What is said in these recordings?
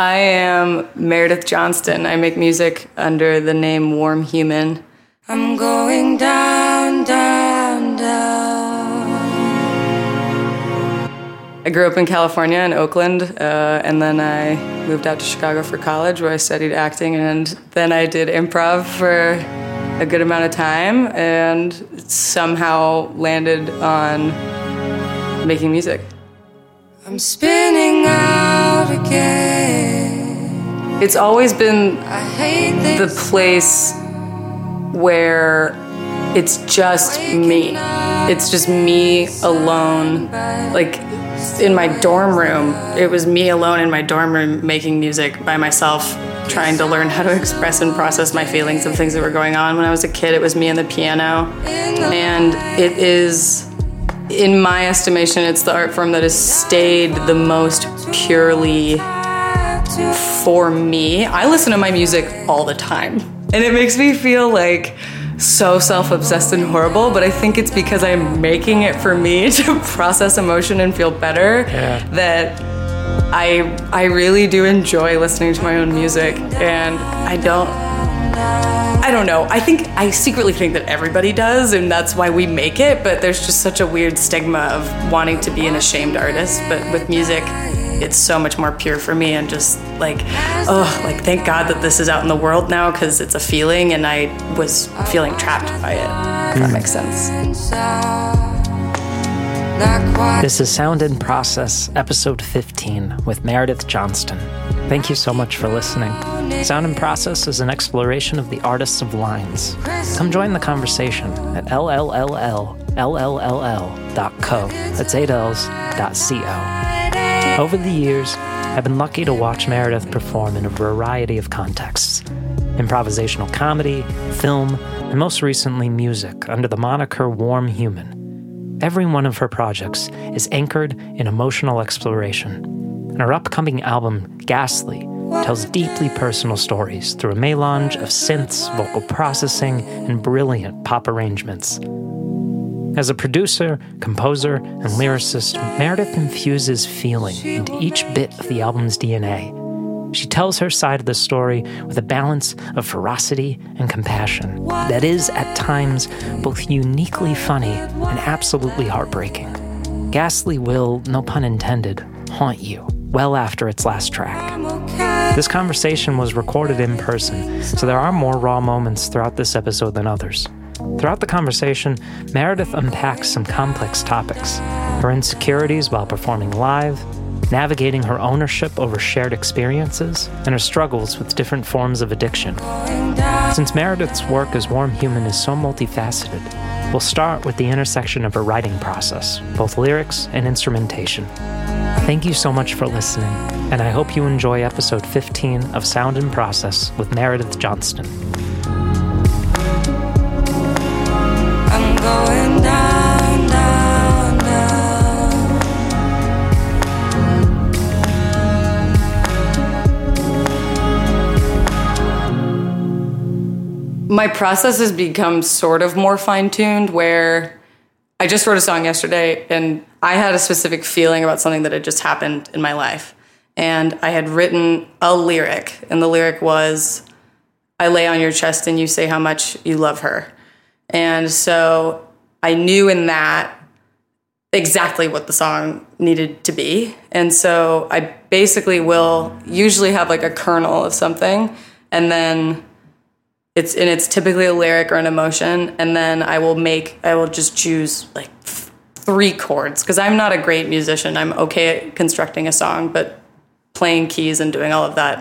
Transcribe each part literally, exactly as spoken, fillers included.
I am Meredith Johnston. I make music under the name Warm Human. I'm going down, down, down. I grew up in California, in Oakland, uh, and then I moved out to Chicago for college, where I studied acting, and then I did improv for a good amount of time, and somehow landed on making music. I'm spinning out again. It's always been the place where it's just me. It's just me alone. Like in my dorm room, it was me alone in my dorm room making music by myself, trying to learn how to express and process my feelings and things that were going on. When I was a kid, it was me and the piano. And it is, in my estimation, it's the art form that has stayed the most purely for me. I listen to my music all the time, and it makes me feel like so self-obsessed and horrible, but I think it's because I'm making it for me to process emotion and feel better, yeah. that I I really do enjoy listening to my own music, and I don't... I don't know. I think I secretly think that everybody does, and that's why we make it, but there's just such a weird stigma of wanting to be an ashamed artist. But with music, it's so much more pure for me, and just like, oh, like thank God that this is out in the world now, because it's a feeling, and I was feeling trapped by it, if that makes sense. This is Sound in Process, episode fifteen, with Meredith Johnston. Thank you so much for listening. Sound in Process is an exploration of the artists of lines. Come join the conversation at L L L L dot co. That's eight L's dot C O. Over the years, I've been lucky to watch Meredith perform in a variety of contexts. Improvisational comedy, film, and most recently music under the moniker Warm Human. Every one of her projects is anchored in emotional exploration, and her upcoming album, Ghastly, tells deeply personal stories through a melange of synths, vocal processing, and brilliant pop arrangements. As a producer, composer, and lyricist, Meredith infuses feeling into each bit of the album's D N A. She tells her side of the story with a balance of ferocity and compassion that is, at times, both uniquely funny and absolutely heartbreaking. Ghastly will, no pun intended, haunt you well after its last track. This conversation was recorded in person, so there are more raw moments throughout this episode than others. Throughout the conversation, Meredith unpacks some complex topics: her insecurities while performing live, navigating her ownership over shared experiences, and her struggles with different forms of addiction. Since Meredith's work as Warm Human is so multifaceted, we'll start with the intersection of her writing process, both lyrics and instrumentation. Thank you so much for listening, and I hope you enjoy episode fifteen of Sound in Process with Meredith Johnston. I'm going down, down, down. My process has become sort of more fine-tuned, where I just wrote a song yesterday, and I had a specific feeling about something that had just happened in my life. And I had written a lyric, and the lyric was, I lay on your chest and you say how much you love her. And so I knew in that exactly what the song needed to be. And so I basically will usually have like a kernel of something, and then It's and it's typically a lyric or an emotion, and then I will make I will just choose like th- three chords, because I'm not a great musician. I'm okay at constructing a song, but playing keys and doing all of that,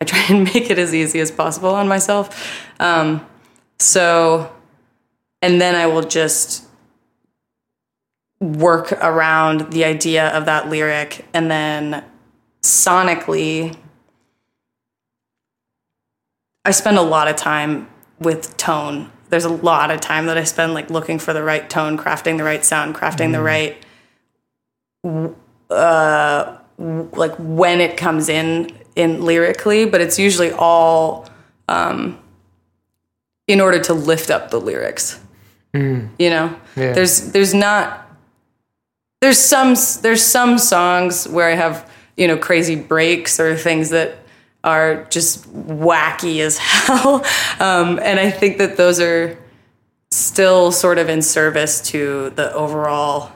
I try and make it as easy as possible on myself. Um, so, and then I will just work around the idea of that lyric, and then sonically, I spend a lot of time with tone. There's a lot of time that I spend like looking for the right tone, crafting the right sound, crafting mm. the right, uh, like when it comes in, in lyrically, but it's usually all um, in order to lift up the lyrics. Mm. You know, yeah. there's, there's not, there's some, there's some songs where I have you know, crazy breaks or things that are just wacky as hell. Um, and I think that those are still sort of in service to the overall,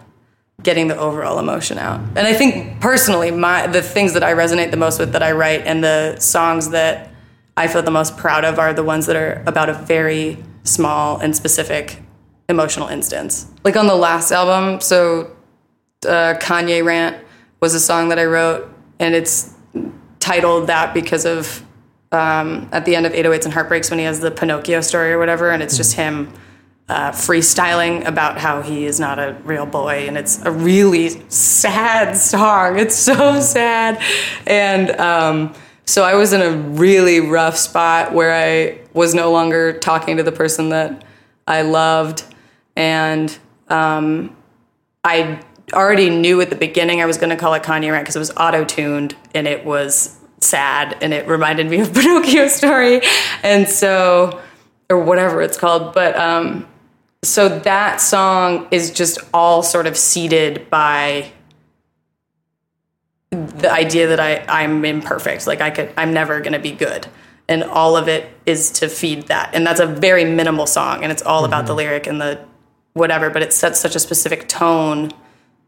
getting the overall emotion out. And I think personally, my the things that I resonate the most with that I write and the songs that I feel the most proud of are the ones that are about a very small and specific emotional instance. Like on the last album, so uh, Kanye Rant was a song that I wrote, and it's titled that because of um, at the end of eight oh eights and Heartbreaks when he has the Pinocchio story or whatever, and it's just him uh, freestyling about how he is not a real boy, and it's a really sad song. It's so sad. And um, so I was in a really rough spot where I was no longer talking to the person that I loved, and um, I already knew at the beginning I was going to call it Kanye Rant because it was auto-tuned and it was sad and it reminded me of Pinocchio Story, and so, or whatever it's called. But um, so that song is just all sort of seeded by the idea that I, I'm imperfect. Like I could, I'm never going to be good. And all of it is to feed that. And that's a very minimal song, and it's all mm-hmm. about the lyric and the whatever, but it sets such a specific tone.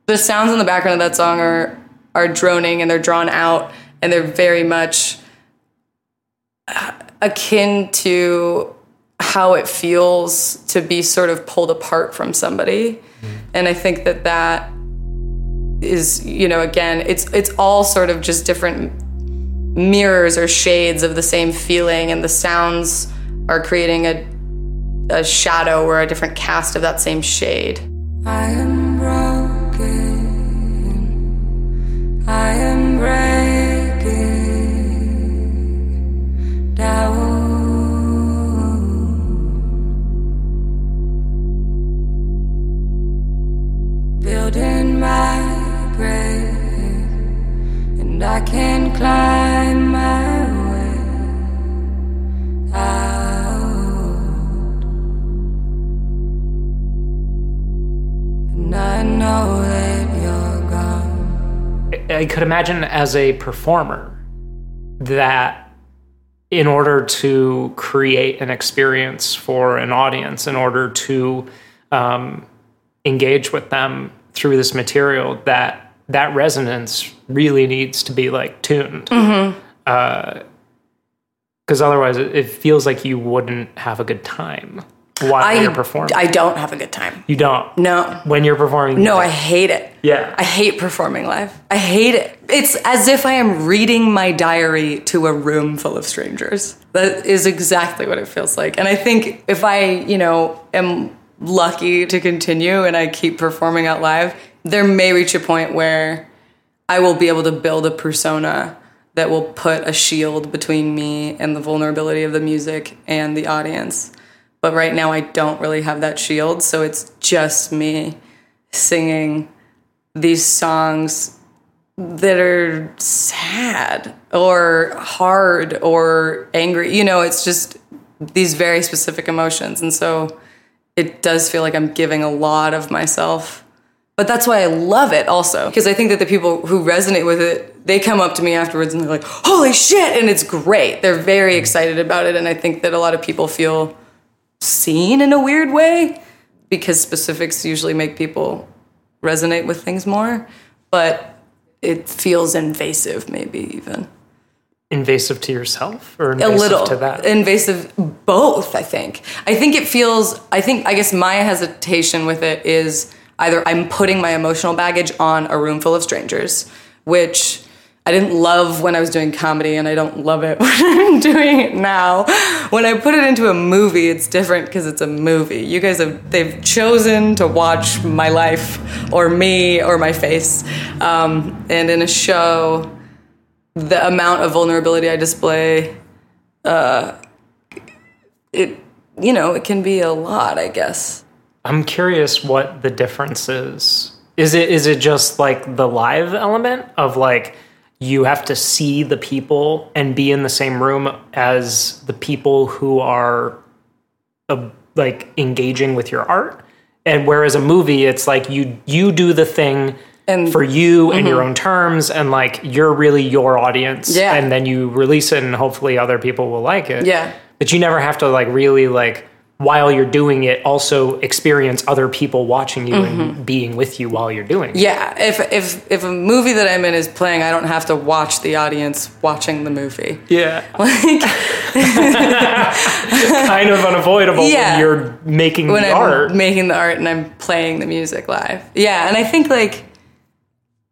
The sounds in the background of that song are are droning, and they're drawn out, and they're very much akin to how it feels to be sort of pulled apart from somebody. Mm-hmm. And I think that that is, you know, again, it's it's all sort of just different mirrors or shades of the same feeling, and the sounds are creating a a shadow or a different cast of that same shade. I am broken, I am breaking down, building my grave, and I can climb my way out, and I know that you're gone. I could imagine as a performer that in order to create an experience for an audience, in order to um, engage with them through this material, that that resonance really needs to be like tuned. Mm-hmm. Uh, 'cause otherwise it feels like you wouldn't have a good time while I, you're performing. I don't have a good time. You don't? No. When you're performing? No, live. I hate it. Yeah. I hate performing live. I hate it. It's as if I am reading my diary to a room full of strangers. That is exactly what it feels like. And I think if I, you know, am lucky to continue and I keep performing out live, there may reach a point where I will be able to build a persona that will put a shield between me and the vulnerability of the music and the audience. But right now I don't really have that shield, so it's just me singing these songs that are sad or hard or angry. You know, it's just these very specific emotions. And so it does feel like I'm giving a lot of myself. But that's why I love it also, because I think that the people who resonate with it, they come up to me afterwards and they're like, holy shit, and it's great. They're very excited about it, and I think that a lot of people feel seen in a weird way, because specifics usually make people resonate with things more, but it feels invasive maybe even. Invasive to yourself or invasive a little, to that? Invasive, both, I think. I think it feels, I think, I guess my hesitation with it is either I'm putting my emotional baggage on a room full of strangers, which I didn't love when I was doing comedy, and I don't love it when I'm doing it now. When I put it into a movie, it's different because it's a movie. You guys have, they've chosen to watch my life or me or my face. Um, and in a show, the amount of vulnerability I display, uh, it, you know, it can be a lot, I guess. I'm curious what the difference is. Is it is it just like the live element of like you have to see the people and be in the same room as the people who are uh, like engaging with your art? And whereas a movie, it's like you you do the thing and for you mm-hmm. and your own terms, and like you're really your audience. Yeah. And then you release it and hopefully other people will like it. Yeah. But you never have to like really like, while you're doing it, also experience other people watching you mm-hmm. and being with you while you're doing it. Yeah. If if if a movie that I'm in is playing, I don't have to watch the audience watching the movie. Yeah. Like kind of unavoidable yeah. when you're making when the I'm art. Making the art and I'm playing the music live. Yeah, and I think like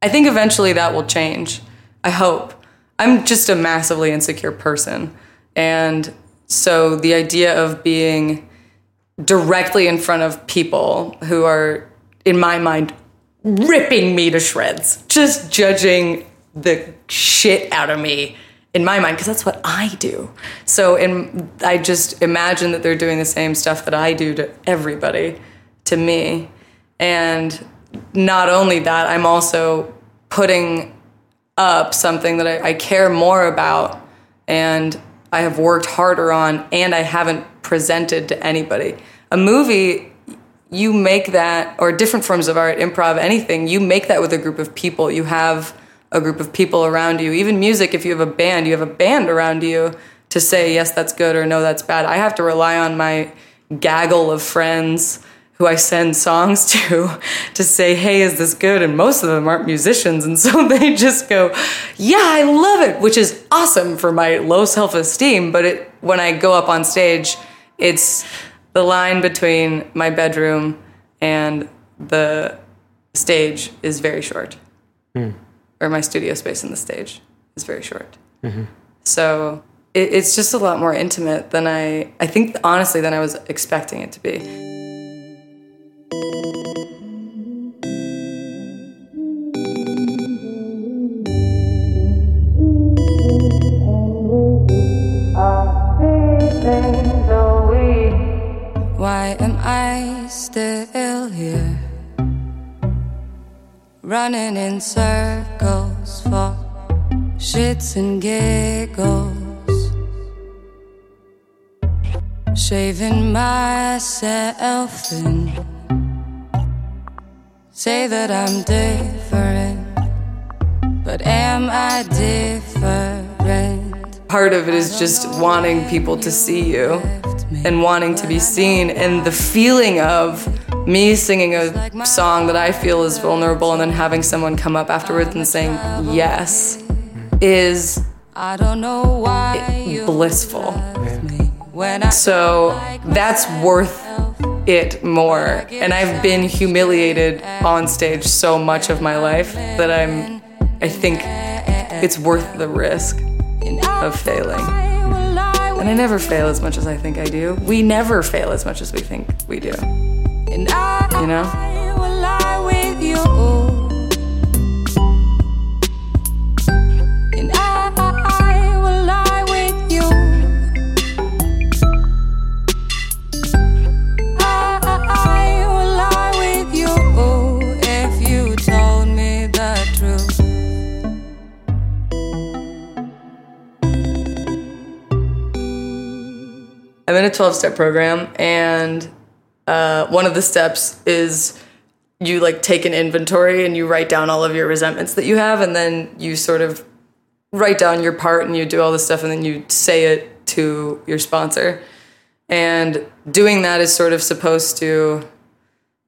I think eventually that will change. I hope. I'm just a massively insecure person, and so the idea of being directly in front of people who are, in my mind, ripping me to shreds, just judging the shit out of me, in my mind, because that's what I do. So in, I just imagine that they're doing the same stuff that I do to everybody, to me. And not only that, I'm also putting up something that I, I care more about and I have worked harder on, and I haven't presented to anybody. A movie, you make that, or different forms of art, improv, anything, you make that with a group of people. You have a group of people around you. Even music, if you have a band, you have a band around you to say, yes, that's good, or no, that's bad. I have to rely on my gaggle of friends who I send songs to, to say, hey, is this good? And most of them aren't musicians. And so they just go, yeah, I love it, which is awesome for my low self-esteem. But it, when I go up on stage, it's the line between my bedroom and the stage is very short. Mm. Or my studio space and the stage is very short. Mm-hmm. So it, it's just a lot more intimate than I, I think, honestly, than I was expecting it to be. Why am I still here, running in circles for shits and giggles, shaving myself in, say that I'm different, but am I different? Part of it is just wanting people to see you and wanting to be seen, and the feeling of me singing a song that I feel is vulnerable and then having someone come up afterwards and saying yes is blissful. So that's worth it more. And I've been humiliated on stage so much of my life that I'm, I think it's worth the risk of failing. And I never fail as much as I think I do. We never fail as much as we think we do. And I, you know? I will lie with you. And I, I will lie with you. I, I will lie with you if you told me the truth. I'm in a twelve-step program, and uh, one of the steps is you, like, take an inventory and you write down all of your resentments that you have, and then you sort of write down your part and you do all this stuff, and then you say it to your sponsor. And doing that is sort of supposed to,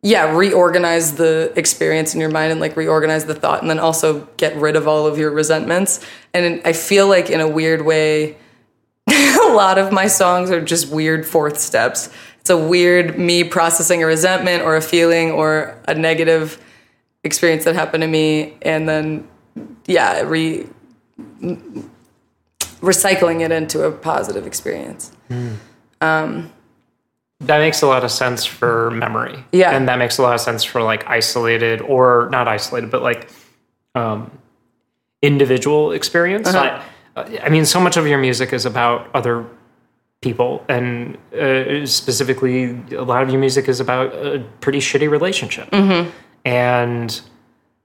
yeah, reorganize the experience in your mind and, like, reorganize the thought, and then also get rid of all of your resentments. And I feel like, in a weird way, a lot of my songs are just weird fourth steps. It's a weird me processing a resentment or a feeling or a negative experience that happened to me, and then, yeah, re- recycling it into a positive experience. Mm. Um, that makes a lot of sense for memory. Yeah. And that makes a lot of sense for, like, isolated or not isolated, but, like, um, individual experience. Uh-huh. I, I mean, so much of your music is about other people, and uh, specifically, a lot of your music is about a pretty shitty relationship. Mm-hmm. And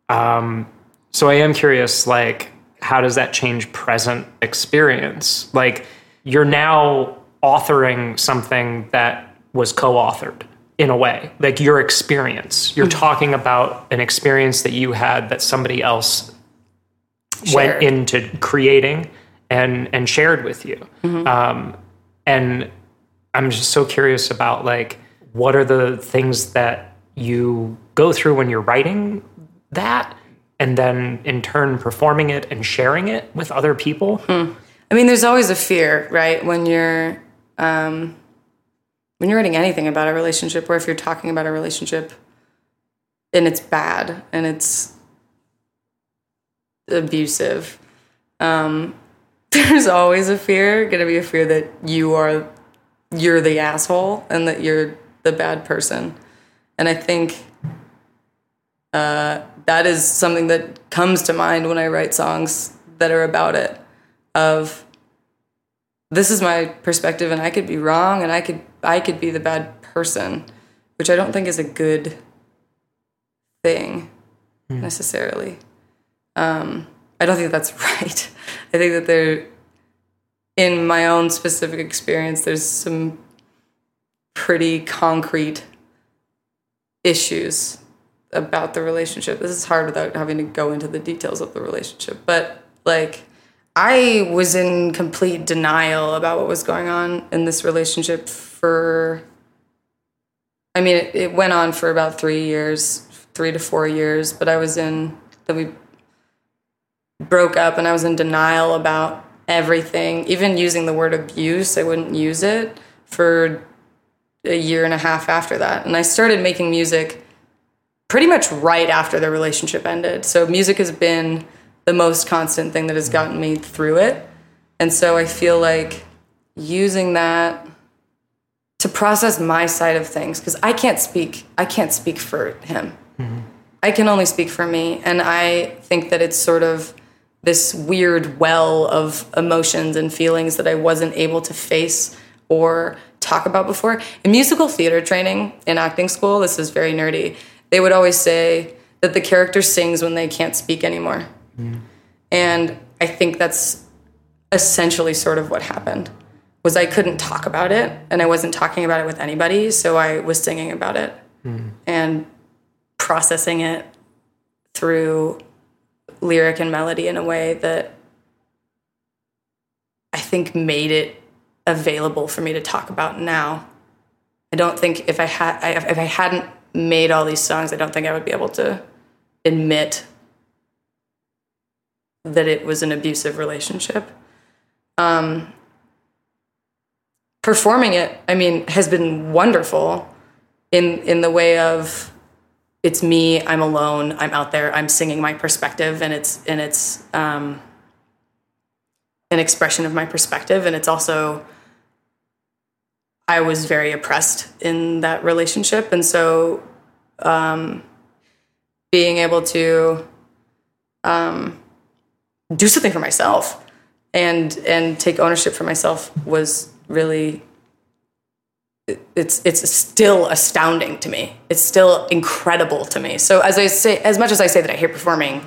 um, so I am curious, like, how does that change present experience? Like, you're now authoring something that was co-authored. in a way, like your experience. You're mm-hmm. talking about an experience that you had that somebody else shared. went into creating and and shared with you. Mm-hmm. Um, and I'm just so curious about, like, what are the things that you go through when you're writing that and then in turn performing it and sharing it with other people? Hmm. I mean, there's always a fear, right? When you're um, when you're writing anything about a relationship, or if you're talking about a relationship and it's bad and it's abusive, um, there's always a fear, going to be a fear that you are you're the asshole and that you're the bad person. And I think uh, that is something that comes to mind when I write songs that are about it, of this is my perspective and I could be wrong and I could I could be the bad person, which I don't think is a good thing mm. necessarily. Um, I don't think that's right. I think that there, in my own specific experience, there's some pretty concrete issues about the relationship. This is hard without having to go into the details of the relationship, but like I was in complete denial about what was going on in this relationship for, I mean, it, it went on for about three years, three to four years, but I was in, that we broke up and I was in denial about everything, even using the word abuse. I wouldn't use it for a year and a half after that. And I started making music pretty much right after the relationship ended. So music has been the most constant thing that has gotten me through it. And so I feel like using that to process my side of things, because I can't speak, I can't speak for him. Mm-hmm. I can only speak for me. And I think that it's sort of this weird well of emotions and feelings that I wasn't able to face or talk about before. In musical theater training, in acting school, this is very nerdy, they would always say that the character sings when they can't speak anymore. Mm. And I think that's essentially sort of what happened, was I couldn't talk about it, and I wasn't talking about it with anybody, so I was singing about it mm. and processing it through lyric and melody in a way that I think made it available for me to talk about now. I don't think if I had if I hadn't made all these songs, I don't think I would be able to admit that it was an abusive relationship. Um, performing it, I mean, has been wonderful in in the way of it's me, I'm alone, I'm out there, I'm singing my perspective, and it's and it's um, an expression of my perspective, and it's also, I was very oppressed in that relationship. And so um, being able to um, do something for myself and and take ownership for myself was really, it, it's it's still astounding to me. It's still incredible to me. So as I say, as much as I say that I hate performing,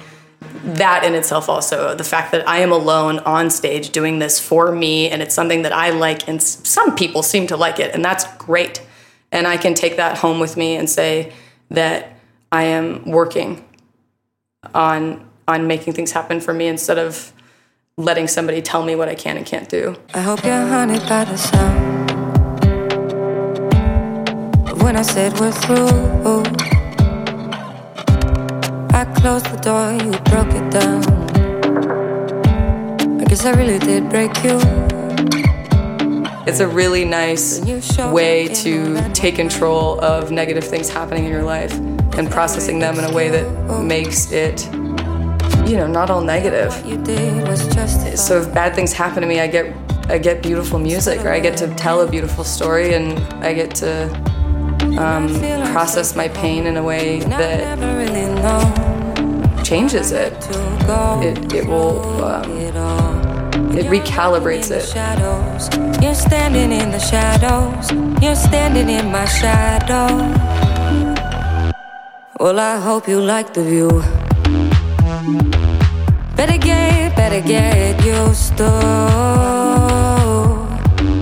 that in itself also, the fact that I am alone on stage doing this for me, and it's something that I like, and some people seem to like it, and that's great. And I can take that home with me and say that I am working on on making things happen for me instead of letting somebody tell me what I can and can't do. I hope you're haunted by the sound when I said we're through. I closed the door, you broke it down. I guess I really did break you. It's a really nice way to take control of negative things happening in your life and processing them in a way that makes it, you know, not all negative. So if bad things happen to me, I get I get beautiful music, or I get to tell a beautiful story, and I get to um, process my pain in a way that changes it. It it will um, it recalibrates it. You're standing in the shadows. You're standing in my shadow. Well, I hope you like the view. Better get, better get used to.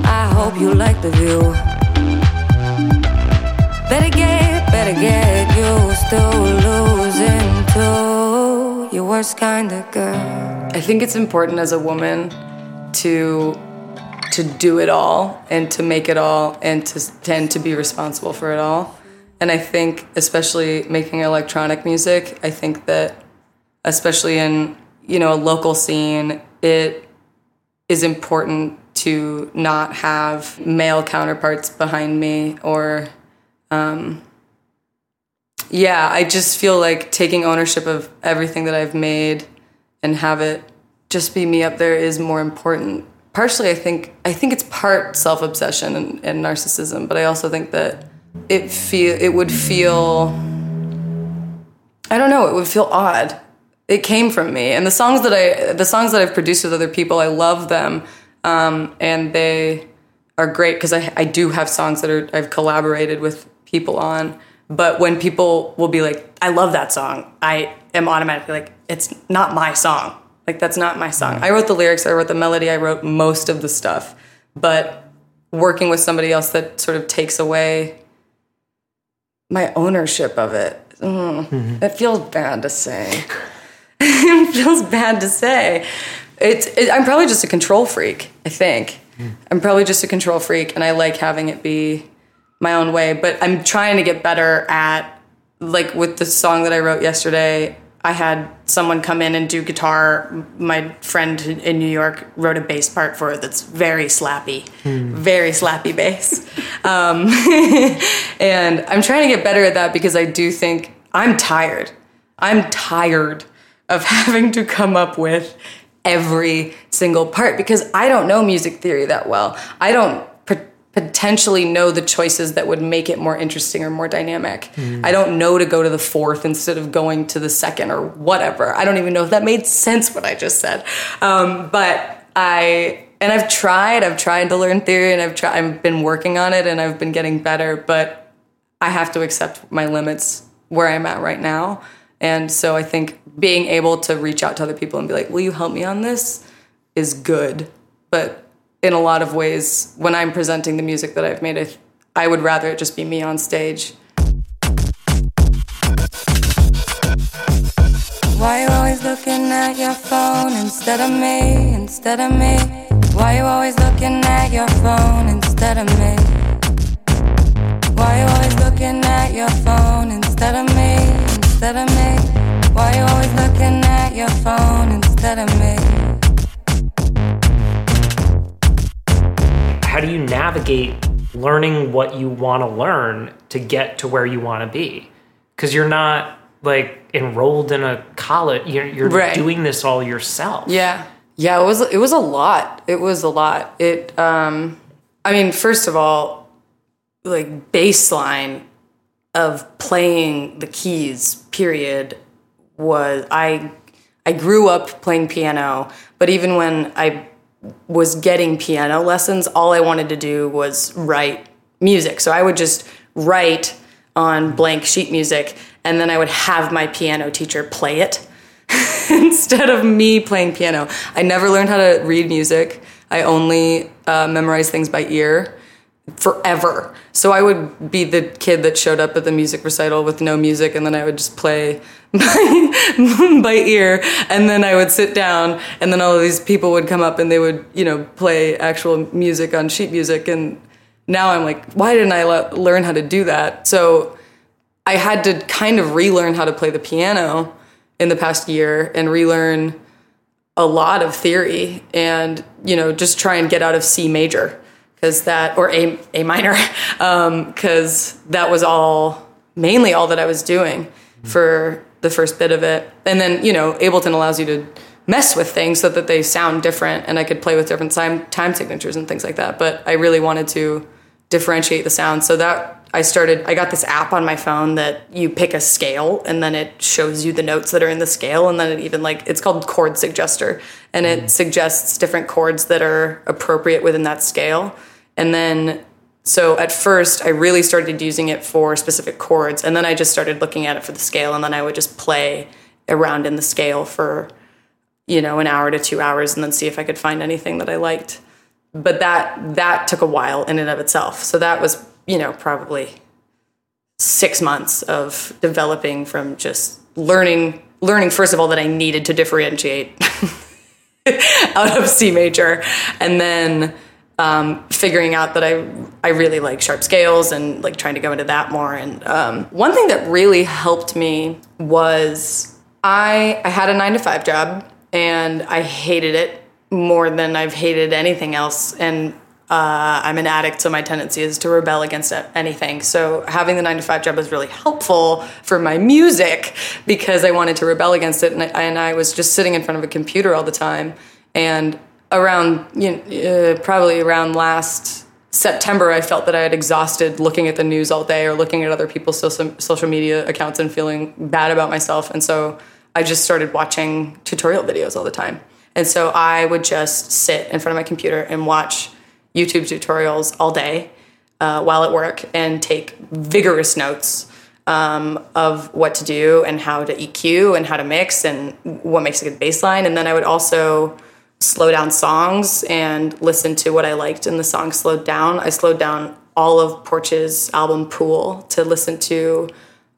I hope you like the view. Better get, better get used to losing to your worst kind of girl. I think it's important as a woman to to do it all and to make it all and to tend to be responsible for it all. And I think, especially making electronic music, I think that, especially in, you know, a local scene, it is important to not have male counterparts behind me or, um, yeah, I just feel like taking ownership of everything that I've made and have it just be me up there is more important. Partially, I think I think it's part self-obsession and, and narcissism, but I also think that it feel it would feel, I don't know, it would feel odd. It came from me, and the songs that I the songs that I've produced with other people, I love them, um, and they are great because I I do have songs that are I've collaborated with people on. But when people will be like, "I love that song," I am automatically like, "It's not my song." Like, that's not my song. I wrote the lyrics, I wrote the melody, I wrote most of the stuff. But working with somebody else, that sort of takes away my ownership of it. Mm. Mm-hmm. It feels bad to say. It feels bad to say. It's. It, I'm probably just a control freak, I think. Mm. I'm probably just a control freak, and I like having it be my own way. But I'm trying to get better at, like, with the song that I wrote yesterday, I had someone come in and do guitar. My friend in New York wrote a bass part for it that's very slappy, mm. very slappy bass. um, and I'm trying to get better at that because I do think I'm tired. I'm tired of having to come up with every single part because I don't know music theory that well. I don't potentially know the choices that would make it more interesting or more dynamic. Mm. I don't know to go to the fourth instead of going to the second or whatever. I don't even know if that made sense what I just said. Um, but I, and I've tried, I've tried to learn theory and I've tried, I've been working on it and I've been getting better, but I have to accept my limits where I'm at right now. And so I think being able to reach out to other people and be like, will you help me on this, is good. But in a lot of ways, when I'm presenting the music that I've made, I, th- I would rather it just be me on stage. Why you always looking at your phone instead of me, instead of me? Why you always looking at your phone instead of me? Why you always looking at your phone instead of me, instead of me? Why you always looking at your phone instead of me? How do you navigate learning what you want to learn to get to where you want to be? Because you're not, like, enrolled in a college. You're, you're right. doing this all yourself. Yeah. Yeah, it was it was a lot. It was a lot. It, um, I mean, first of all, like, baseline of playing the keys, period, was, I, I grew up playing piano, but even when I was getting piano lessons, all I wanted to do was write music. So I would just write on blank sheet music, and then I would have my piano teacher play it instead of me playing piano. I never learned how to read music. I only uh, memorized things by ear forever. So I would be the kid that showed up at the music recital with no music, and then I would just play by, by ear, and then I would sit down, and then all of these people would come up and they would, you know, play actual music on sheet music. And now I'm like, why didn't I le- learn how to do that? So I had to kind of relearn how to play the piano in the past year and relearn a lot of theory and, you know, just try and get out of C major. Because that, or A, A minor, because um, that was all, mainly all that I was doing for the first bit of it. And then, you know, Ableton allows you to mess with things so that they sound different, and I could play with different time, time signatures and things like that. But I really wanted to differentiate the sound. So that I started, I got this app on my phone that you pick a scale, and then it shows you the notes that are in the scale, and then it even, like, it's called Chord Suggester, and it suggests different chords that are appropriate within that scale. And then, so at first, I really started using it for specific chords, and then I just started looking at it for the scale, and then I would just play around in the scale for, you know, an hour to two hours, and then see if I could find anything that I liked. But that that took a while in and of itself. So that was, you know, probably six months of developing from just learning, learning first of all that I needed to differentiate out of C major, and then um, figuring out that I I really like sharp scales and like trying to go into that more. And um, one thing that really helped me was I I had a nine to five job and I hated it more than I've hated anything else. And Uh, I'm an addict, so my tendency is to rebel against anything. So having the nine to five job was really helpful for my music because I wanted to rebel against it. And I, and I was just sitting in front of a computer all the time. And around, you know, uh, probably around last September, I felt that I had exhausted looking at the news all day or looking at other people's social, social media accounts and feeling bad about myself. And so I just started watching tutorial videos all the time. And so I would just sit in front of my computer and watch YouTube tutorials all day uh, while at work and take vigorous notes um, of what to do and how to E Q and how to mix and what makes a good bass line. And then I would also slow down songs and listen to what I liked in the song slowed down. I slowed down all of Porch's album Pool to listen to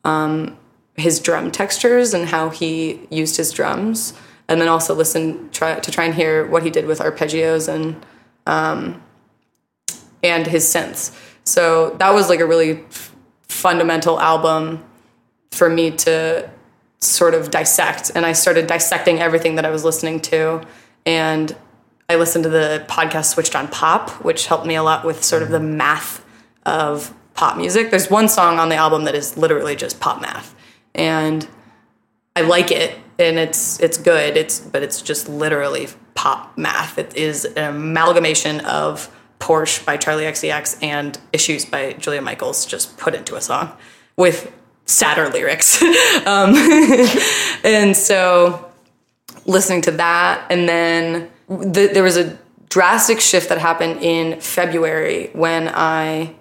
um, his drum textures and how he used his drums, and then also listen try, to try and hear what he did with arpeggios and um, and his synths. So that was like a really f- fundamental album for me to sort of dissect. And I started dissecting everything that I was listening to. And I listened to the podcast Switched On Pop, which helped me a lot with sort of the math of pop music. There's one song on the album that is literally just pop math. And I like it. And it's it's good. It's but it's just literally pop math. It is an amalgamation of Porch by Charlie X E X and Issues by Julia Michaels just put into a song with sadder lyrics. um, and so listening to that, and then th- there was a drastic shift that happened in February when I,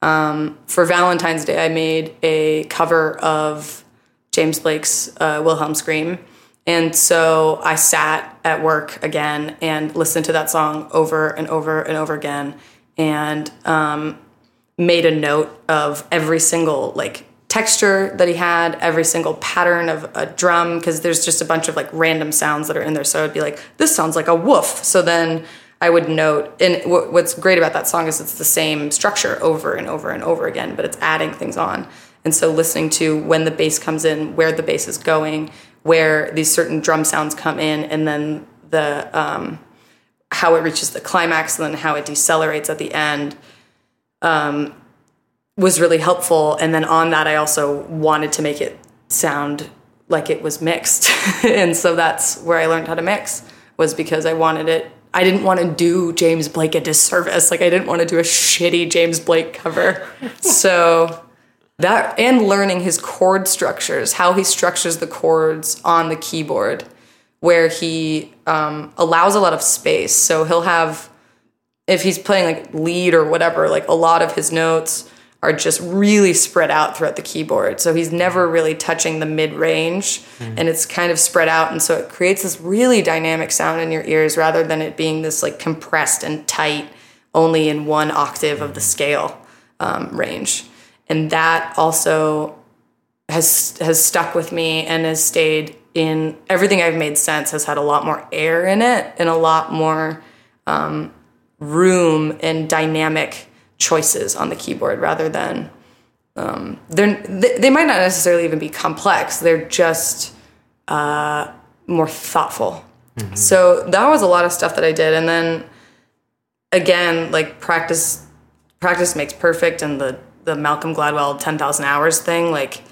um, for Valentine's Day, I made a cover of James Blake's uh, Wilhelm Scream. And so I sat at work again and listened to that song over and over and over again, and um, made a note of every single like texture that he had, every single pattern of a drum, because there's just a bunch of like random sounds that are in there. So I'd be like, this sounds like a woof. So then I would note, and w- what's great about that song is it's the same structure over and over and over again, but it's adding things on. And so listening to when the bass comes in, where the bass is going, where these certain drum sounds come in, and then the um, how it reaches the climax, and then how it decelerates at the end, um, was really helpful. And then on that, I also wanted to make it sound like it was mixed, and so that's where I learned how to mix, was because I wanted it. I didn't want to do James Blake a disservice. Like I didn't want to do a shitty James Blake cover, so. That, and learning his chord structures, how he structures the chords on the keyboard, where he um, allows a lot of space. So he'll have, if he's playing like lead or whatever, like a lot of his notes are just really spread out throughout the keyboard. So he's never really touching the mid-range, mm-hmm. and it's kind of spread out. And so it creates this really dynamic sound in your ears rather than it being this like compressed and tight only in one octave of the scale um, range. And that also has has stuck with me and has stayed in everything I've made since. Has had a lot more air in it and a lot more um, room and dynamic choices on the keyboard rather than um, they're they, they might not necessarily even be complex. They're just uh, more thoughtful. Mm-hmm. So that was a lot of stuff that I did. And then again, like practice practice makes perfect, and the. the Malcolm Gladwell ten thousand hours thing, like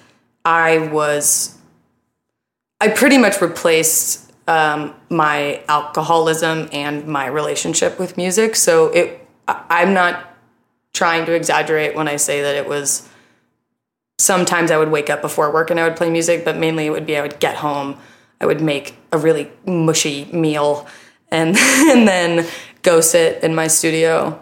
I was, I pretty much replaced um, my alcoholism and my relationship with music. So it, I'm not trying to exaggerate when I say that it was, sometimes I would wake up before work and I would play music, but mainly it would be, I would get home, I would make a really mushy meal and, and then go sit in my studio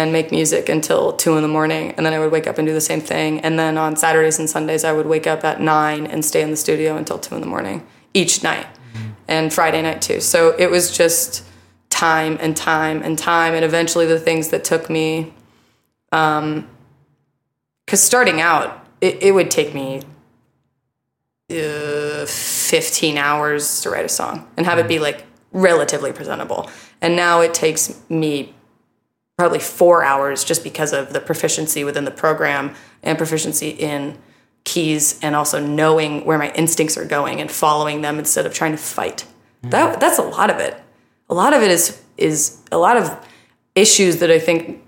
and make music until two in the morning. And then I would wake up and do the same thing. And then on Saturdays and Sundays, I would wake up at nine and stay in the studio until two in the morning each night, mm-hmm. and Friday night too. So it was just time and time and time. And eventually the things that took me, um, 'cause starting out, it, it would take me uh, fifteen hours to write a song and have it be like relatively presentable. And now it takes me probably four hours just because of the proficiency within the program and proficiency in keys and also knowing where my instincts are going and following them instead of trying to fight. Mm-hmm. That that's a lot of it. A lot of it is is a lot of issues that I think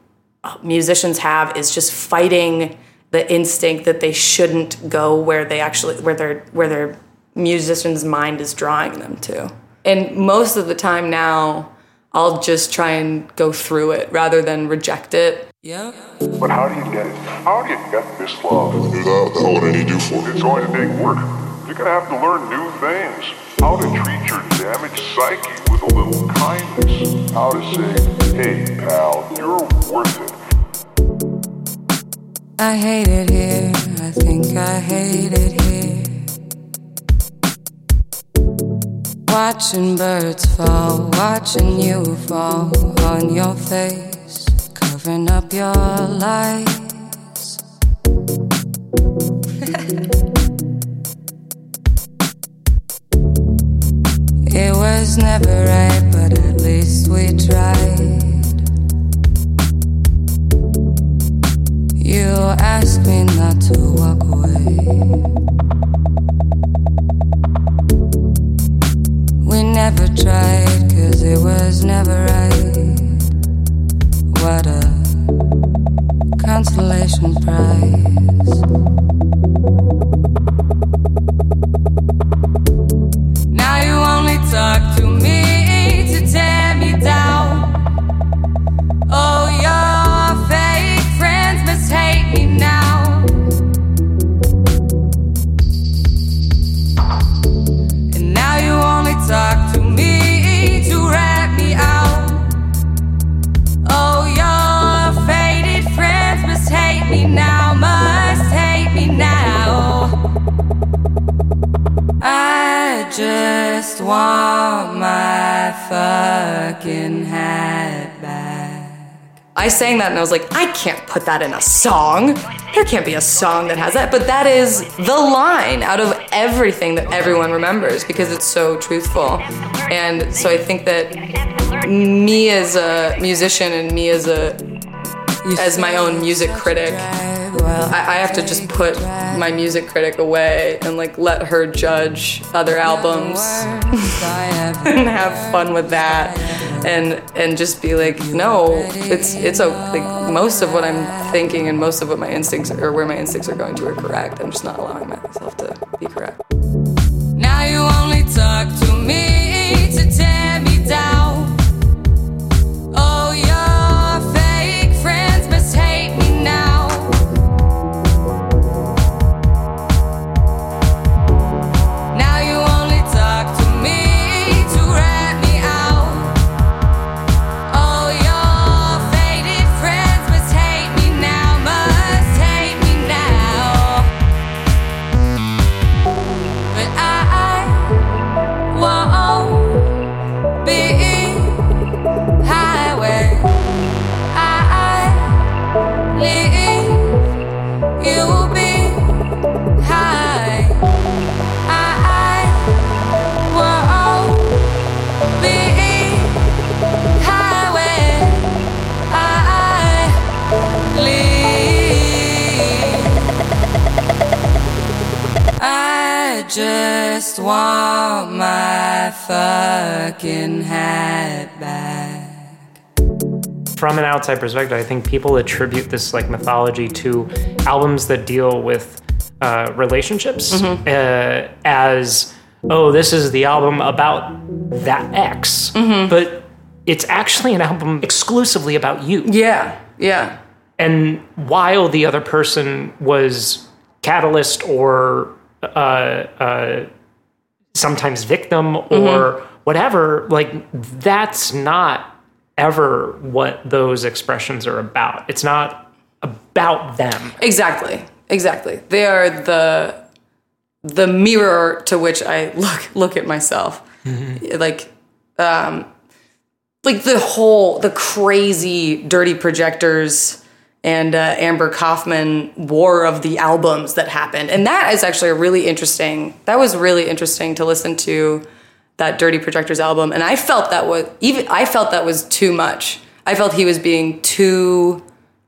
musicians have is just fighting the instinct that they shouldn't go where they actually where their where their musician's mind is drawing them to. And most of the time now, I'll just try and go through it rather than reject it. Yeah. But how do you get it? How do you get this love? Love, that's what I need you for. It's going to take work. You're going to have to learn new things. How to treat your damaged psyche with a little kindness. How to say, hey, pal, you're worth it. I hate it here. I think I hate it here. Watching birds fall, watching you fall on your face, covering up your lies. It was never right, but at least we tried. You asked me not to walk away. We never tried, cause it was never right. What a consolation prize. Now you only talk to me to tear me down. Oh, your fake friends must hate me now. And now you only talk just want my fucking hat back. I sang that and I was like, I can't put that in a song. There can't be a song that has that. But that is the line out of everything that everyone remembers because it's so truthful. And so I think that me as a musician and me as a as my own music critic, I, I have to just put my music critic away and like let her judge other albums and have fun with that, and and just be like, no, it's it's a, like most of what I'm thinking and most of what my instincts are, or where my instincts are going to, are correct. I'm just not allowing myself to be correct. Now you only talk to me to tear me down. Oh, your fake friends must hate me now. Just want my fucking hat back. From an outside perspective, I think people attribute this like mythology to albums that deal with uh, relationships mm-hmm. uh, as, oh, this is the album about that ex. Mm-hmm. But it's actually an album exclusively about you. Yeah, yeah. And while the other person was catalyst or... Uh, uh, sometimes victim or mm-hmm. whatever, like that's not ever what those expressions are about. It's not about them. Exactly. Exactly. They are the the mirror to which I look look at myself. Mm-hmm. Like, um, like the whole the crazy Dirty Projectors and uh, Amber Coffman war of the albums that happened. And that is actually a really interesting, that was really interesting to listen to that Dirty Projectors album. And I felt that was, even I felt that was too much. I felt he was being too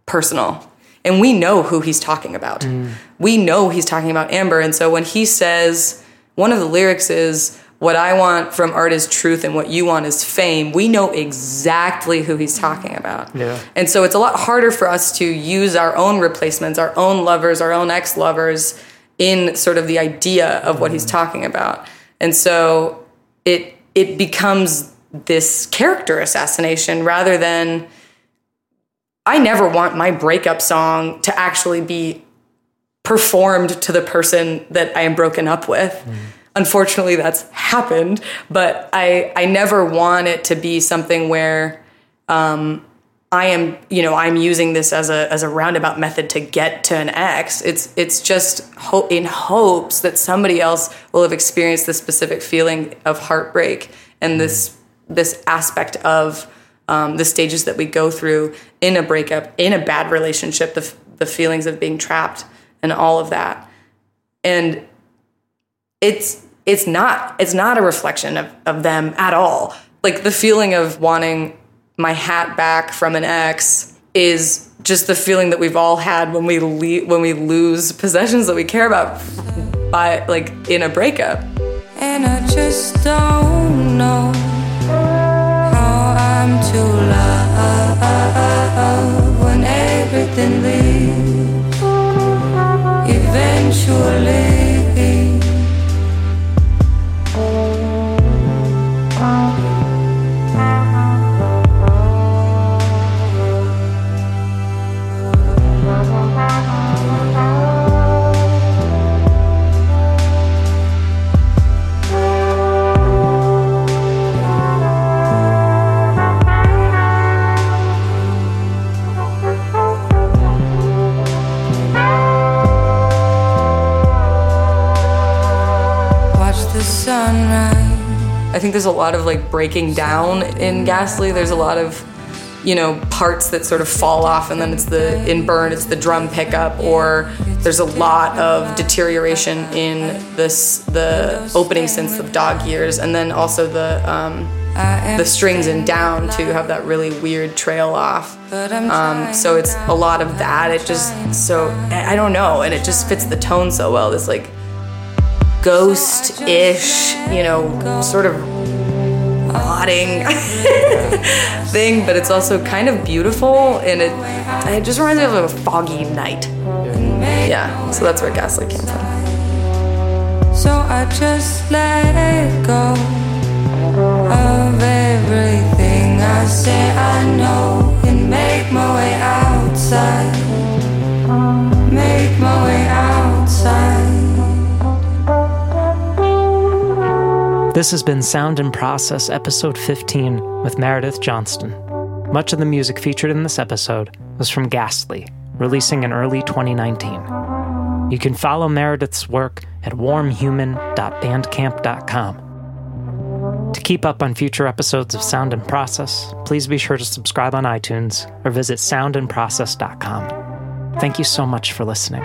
personal. And we know who he's talking about. Mm. We know he's talking about Amber. And so when he says, one of the lyrics is, what I want from art is truth and what you want is fame, we know exactly who he's talking about. Yeah. And so it's a lot harder for us to use our own replacements, our own lovers, our own ex-lovers in sort of the idea of what mm. he's talking about. And so it it becomes this character assassination rather than, I never want my breakup song to actually be performed to the person that I am broken up with. Mm. Unfortunately, that's happened, but I I never want it to be something where um, I am, you know, I'm using this as a as a roundabout method to get to an ex. It's it's just ho- in hopes that somebody else will have experienced this specific feeling of heartbreak and this this aspect of um, the stages that we go through in a breakup, in a bad relationship, the f- the feelings of being trapped and all of that. And it's it's not it's not a reflection of, of them at all. Like the feeling of wanting my hat back from an ex is just the feeling that we've all had when we le- when we lose possessions that we care about by like in a breakup. And I just don't know how I'm to love when everything leaves eventually. I think there's a lot of like breaking down in Ghastly. There's a lot of, you know, parts that sort of fall off, and then it's the in Burn, it's the drum pickup, or there's a lot of deterioration in this the opening synths of Dog Years, and then also the um, the strings in Down too have that really weird trail off. Um, so it's a lot of that. It just so I don't know, and it just fits the tone so well. This like ghost-ish, you know, sort of rotting thing, but it's also kind of beautiful, and it it just reminds me of a foggy night. Yeah, yeah, so that's where Ghastly came from. So I just let go of everything I say I know and make my way outside, make my way outside. This has been Sound in Process, Episode fifteen, with Meredith Johnston. Much of the music featured in this episode was from Ghastly, releasing in early twenty nineteen. You can follow Meredith's work at warm human dot bandcamp dot com. To keep up on future episodes of Sound in Process, please be sure to subscribe on iTunes or visit sound in process dot com. Thank you so much for listening.